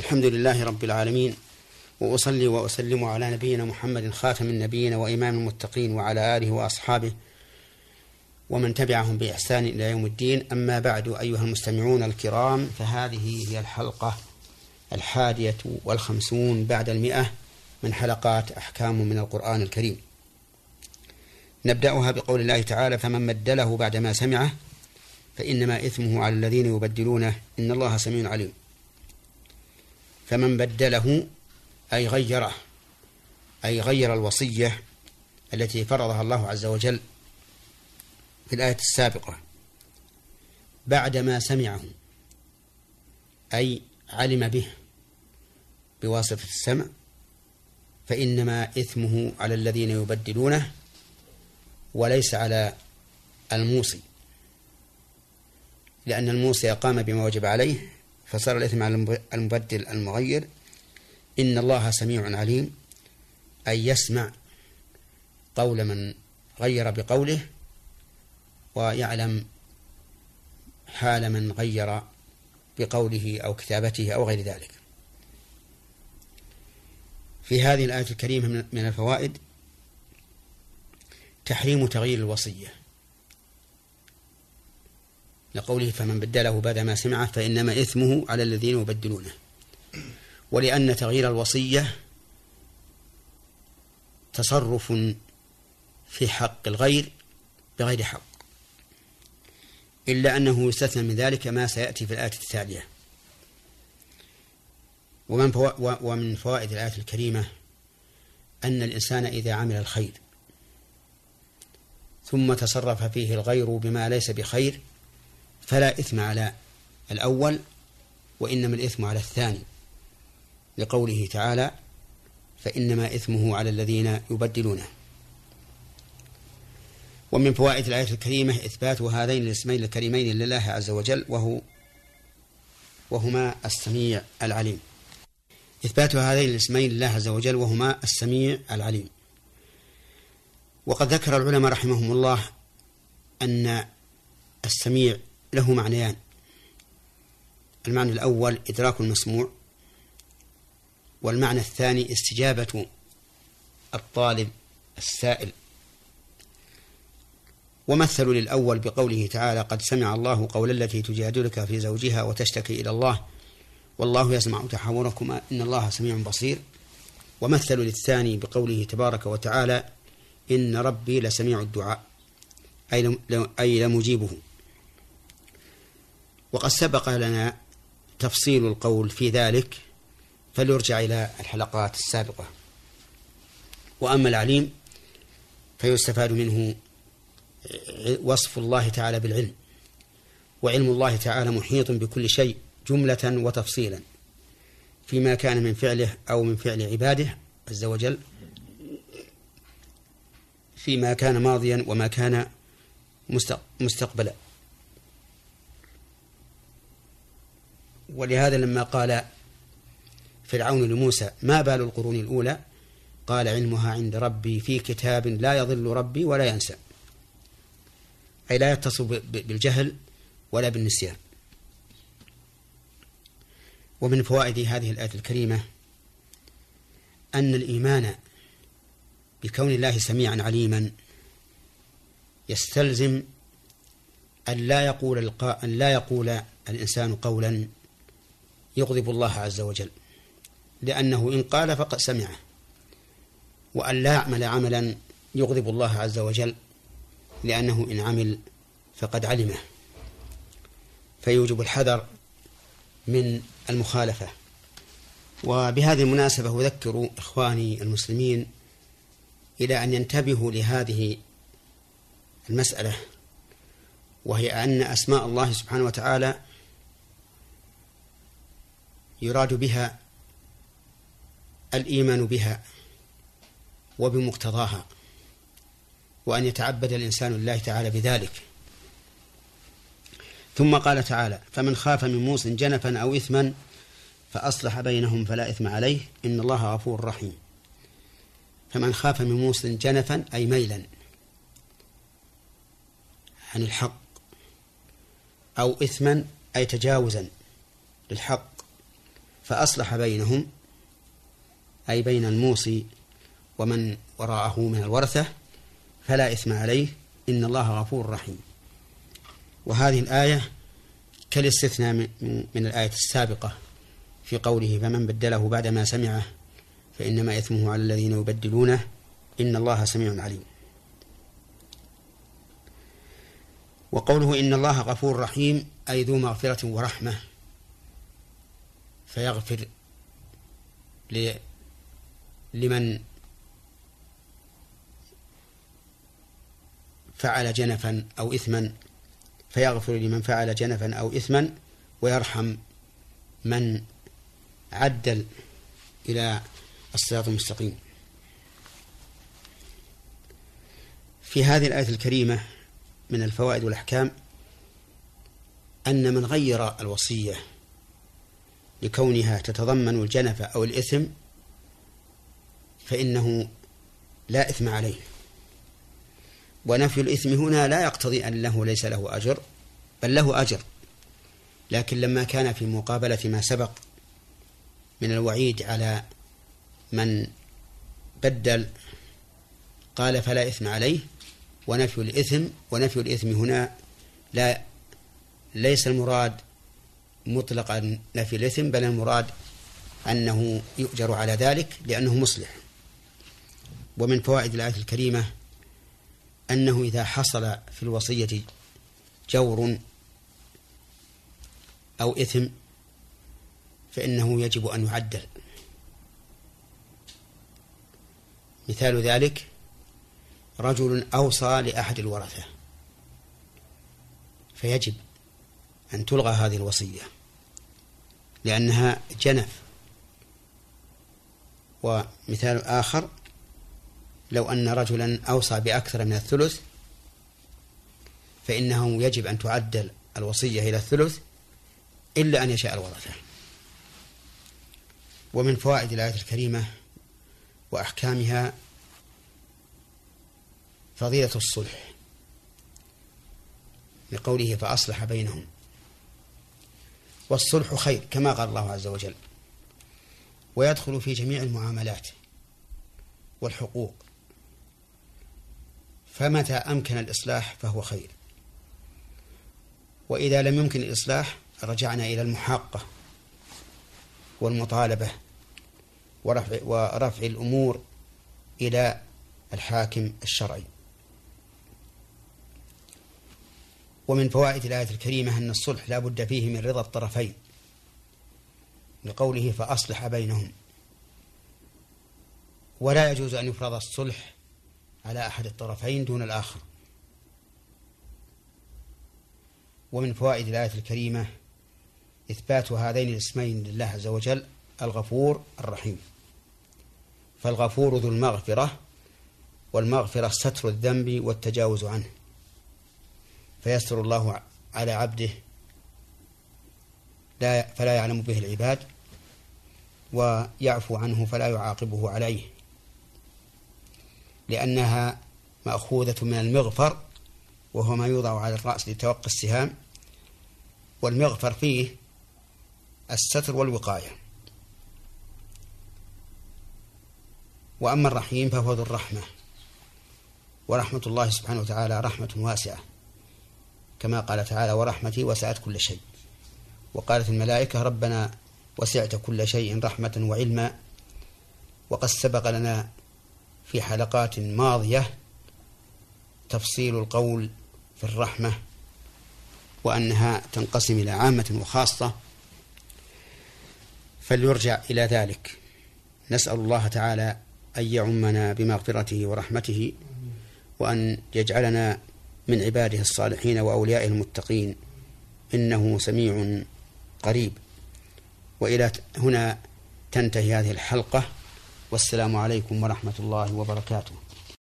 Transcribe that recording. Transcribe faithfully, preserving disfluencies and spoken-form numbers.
الحمد لله رب العالمين، وأصلي وأسلم على نبينا محمد خاتم النبيين وإمام المتقين وعلى آله وأصحابه ومن تبعهم بإحسان إلى يوم الدين. أما بعد، أيها المستمعون الكرام، فهذه هي الحلقة الحادية والخمسون بعد المئة من حلقات أحكام من القرآن الكريم، نبدأها بقول الله تعالى: فمن بدله بعدما سمعه فإنما إثمه على الذين يبدلونه إن الله سميع عليم. فمن بدله أي غيره، أي غير الوصية التي فرضها الله عز وجل في الآية السابقة بعدما سمعه، أي علم به بواسطة السمع، فإنما إثمه على الذين يبدلونه وليس على الموصي، لأن الموصي قام بما وجب عليه فصار الإثم على المبدل المغير. إن الله سميع عليم أي يسمع قول من غير بقوله ويعلم حال من غير بقوله أو كتابته أو غير ذلك. في هذه الآية الكريمة من الفوائد تحريم تغيير الوصية، لقوله فمن بدله بعدما سمعه فإنما إثمه على الذين يبدلونه، ولأن تغيير الوصية تصرف في حق الغير بغير حق، إلا أنه يستثنى من ذلك ما سيأتي في الآية التالية. ومن فوائد الآية الكريمة أن الإنسان إذا عمل الخير ثم تصرف فيه الغير بما ليس بخير فلا إثم على الأول، وإنما الإثم على الثاني، لقوله تعالى: فإنما إثمه على الذين يبدلونه. ومن فوائد الآية الكريمة إثبات هذين الاسمين الكريمين لله عز وجل، وهو وهما السميع العليم. إثبات هذين الاسمين لله عز وجل وهما السميع العليم. وقد ذكر العلماء رحمهم الله أن السميع له معنيان: المعنى الأول إدراك المسموع، والمعنى الثاني استجابة الطالب السائل. ومثلوا للأول بقوله تعالى: قد سمع الله قول التي تجادلك في زوجها وتشتكي إلى الله والله يسمع تحاوركما إن الله سميع بصير. ومثلوا للثاني بقوله تبارك وتعالى: إن ربي لسميع الدعاء، أي لمجيبه. وقد سبق لنا تفصيل القول في ذلك، فليرجع إلى الحلقات السابقة. وأما العليم فيستفاد منه وصف الله تعالى بالعلم، وعلم الله تعالى محيط بكل شيء جملة وتفصيلا، فيما كان من فعله أو من فعل عباده عز وجل، فيما كان ماضيا وما كان مستقبلا. ولهذا لما قال فرعون لموسى: ما بال القرون الأولى؟ قال: علمها عند ربي في كتاب لا يضل ربي ولا ينسى، أي لا يتصل بالجهل ولا بالنسيان. ومن فوائد هذه الآية الكريمة أن الإيمان بكون الله سميعا عليما يستلزم أن لا يقول, القا... أن لا يقول الإنسان قولا يغضب الله عز وجل، لأنه إن قال فقد سمعه، وأن لا يعمل عملا يغضب الله عز وجل، لأنه إن عمل فقد علمه. فيوجب الحذر من المخالفة. وبهذه المناسبة أذكر إخواني المسلمين إلى أن ينتبهوا لهذه المسألة، وهي أن أسماء الله سبحانه وتعالى يراد بها الإيمان بها وبمقتضاها، وأن يتعبد الإنسان لله تعالى بذلك. ثم قال تعالى: فمن خاف من موص جنفا أو إثما فأصلح بينهم فلا إثم عليه إن الله غفور رحيم. فمن خاف من موص جنفا أي ميلا عن الحق، أو إثما أي تجاوزا للحق، فأصلح بينهم، أي بين الموصي ومن وراءه من الورثة، فلا إثم عليه، إن الله غفور رحيم. وهذه الآية كالاستثناء من الآية السابقة في قوله فمن بدله بعدما سمعه فإنما إثمه على الذين يبدلونه إن الله سميع عليم. وقوله إن الله غفور رحيم أي ذو مغفرة ورحمة، فيغفر لمن فعل جنفا أو إثما فيغفر لمن فعل جنفا أو إثما ويرحم من عدل إلى الصراط المستقيم. في هذه الآية الكريمة من الفوائد والأحكام أن من غير الوصية لكونها تتضمن الجنف أو الإثم فإنه لا إثم عليه، ونفي الإثم هنا لا يقتضي أنه ليس له أجر، بل له أجر، لكن لما كان في مقابلة ما سبق من الوعيد على من بدل قال فلا إثم عليه ونفي الإثم، ونفي الإثم هنا لا ليس المراد مطلقا نفي الإثم، بل المراد أنه يؤجر على ذلك لأنه مصلح. ومن فوائد الآية الكريمة أنه إذا حصل في الوصية جور أو إثم فإنه يجب أن يعدل. مثال ذلك رجل أوصى لأحد الورثة فيجب أن تلغى هذه الوصية لأنها جنف. ومثال آخر لو أن رجلا أوصى بأكثر من الثلث فإنه يجب أن تعدل الوصية إلى الثلث إلا أن يشاء الورثة. ومن فوائد الآية الكريمة وأحكامها فضيلة الصلح لقوله فأصلح بينهم، والصلح خير كما قال الله عز وجل، ويدخل في جميع المعاملات والحقوق، فمتى أمكن الإصلاح فهو خير، وإذا لم يمكن الإصلاح رجعنا إلى المحاقة والمطالبة ورفع, ورفع الأمور إلى الحاكم الشرعي. ومن فوائد الآية الكريمة أن الصلح لا بد فيه من رضا الطرفين لقوله فأصلح بينهم، ولا يجوز أن يفرض الصلح على أحد الطرفين دون الآخر. ومن فوائد الآية الكريمة إثبات هذين الاسمين لله عز وجل، الغفور الرحيم، فالغفور ذو المغفرة، والمغفرة ستر الذنب والتجاوز عنه، فيستر الله على عبده لا فلا يعلم به العباد، ويعفو عنه فلا يعاقبه عليه، لأنها مأخوذة من المغفر وهو ما يوضع على الرأس لتوقي السهام، والمغفر فيه الستر والوقاية. وأما الرحيم فهو ذو الرحمة، ورحمة الله سبحانه وتعالى رحمة واسعة كما قال تعالى ورحمتي وسعت كل شيء، وقالت الملائكة ربنا وسعت كل شيء رحمة وعلما. وقد سبق لنا في حلقات ماضية تفصيل القول في الرحمة، وأنها تنقسم إلى عامة وخاصة، فليرجع إلى ذلك. نسأل الله تعالى أن يعمنا بمغفرته ورحمته، وأن يجعلنا من عباده الصالحين وأوليائه المتقين، إنه سميع قريب. وإلى هنا تنتهي هذه الحلقة، والسلام عليكم ورحمة الله وبركاته.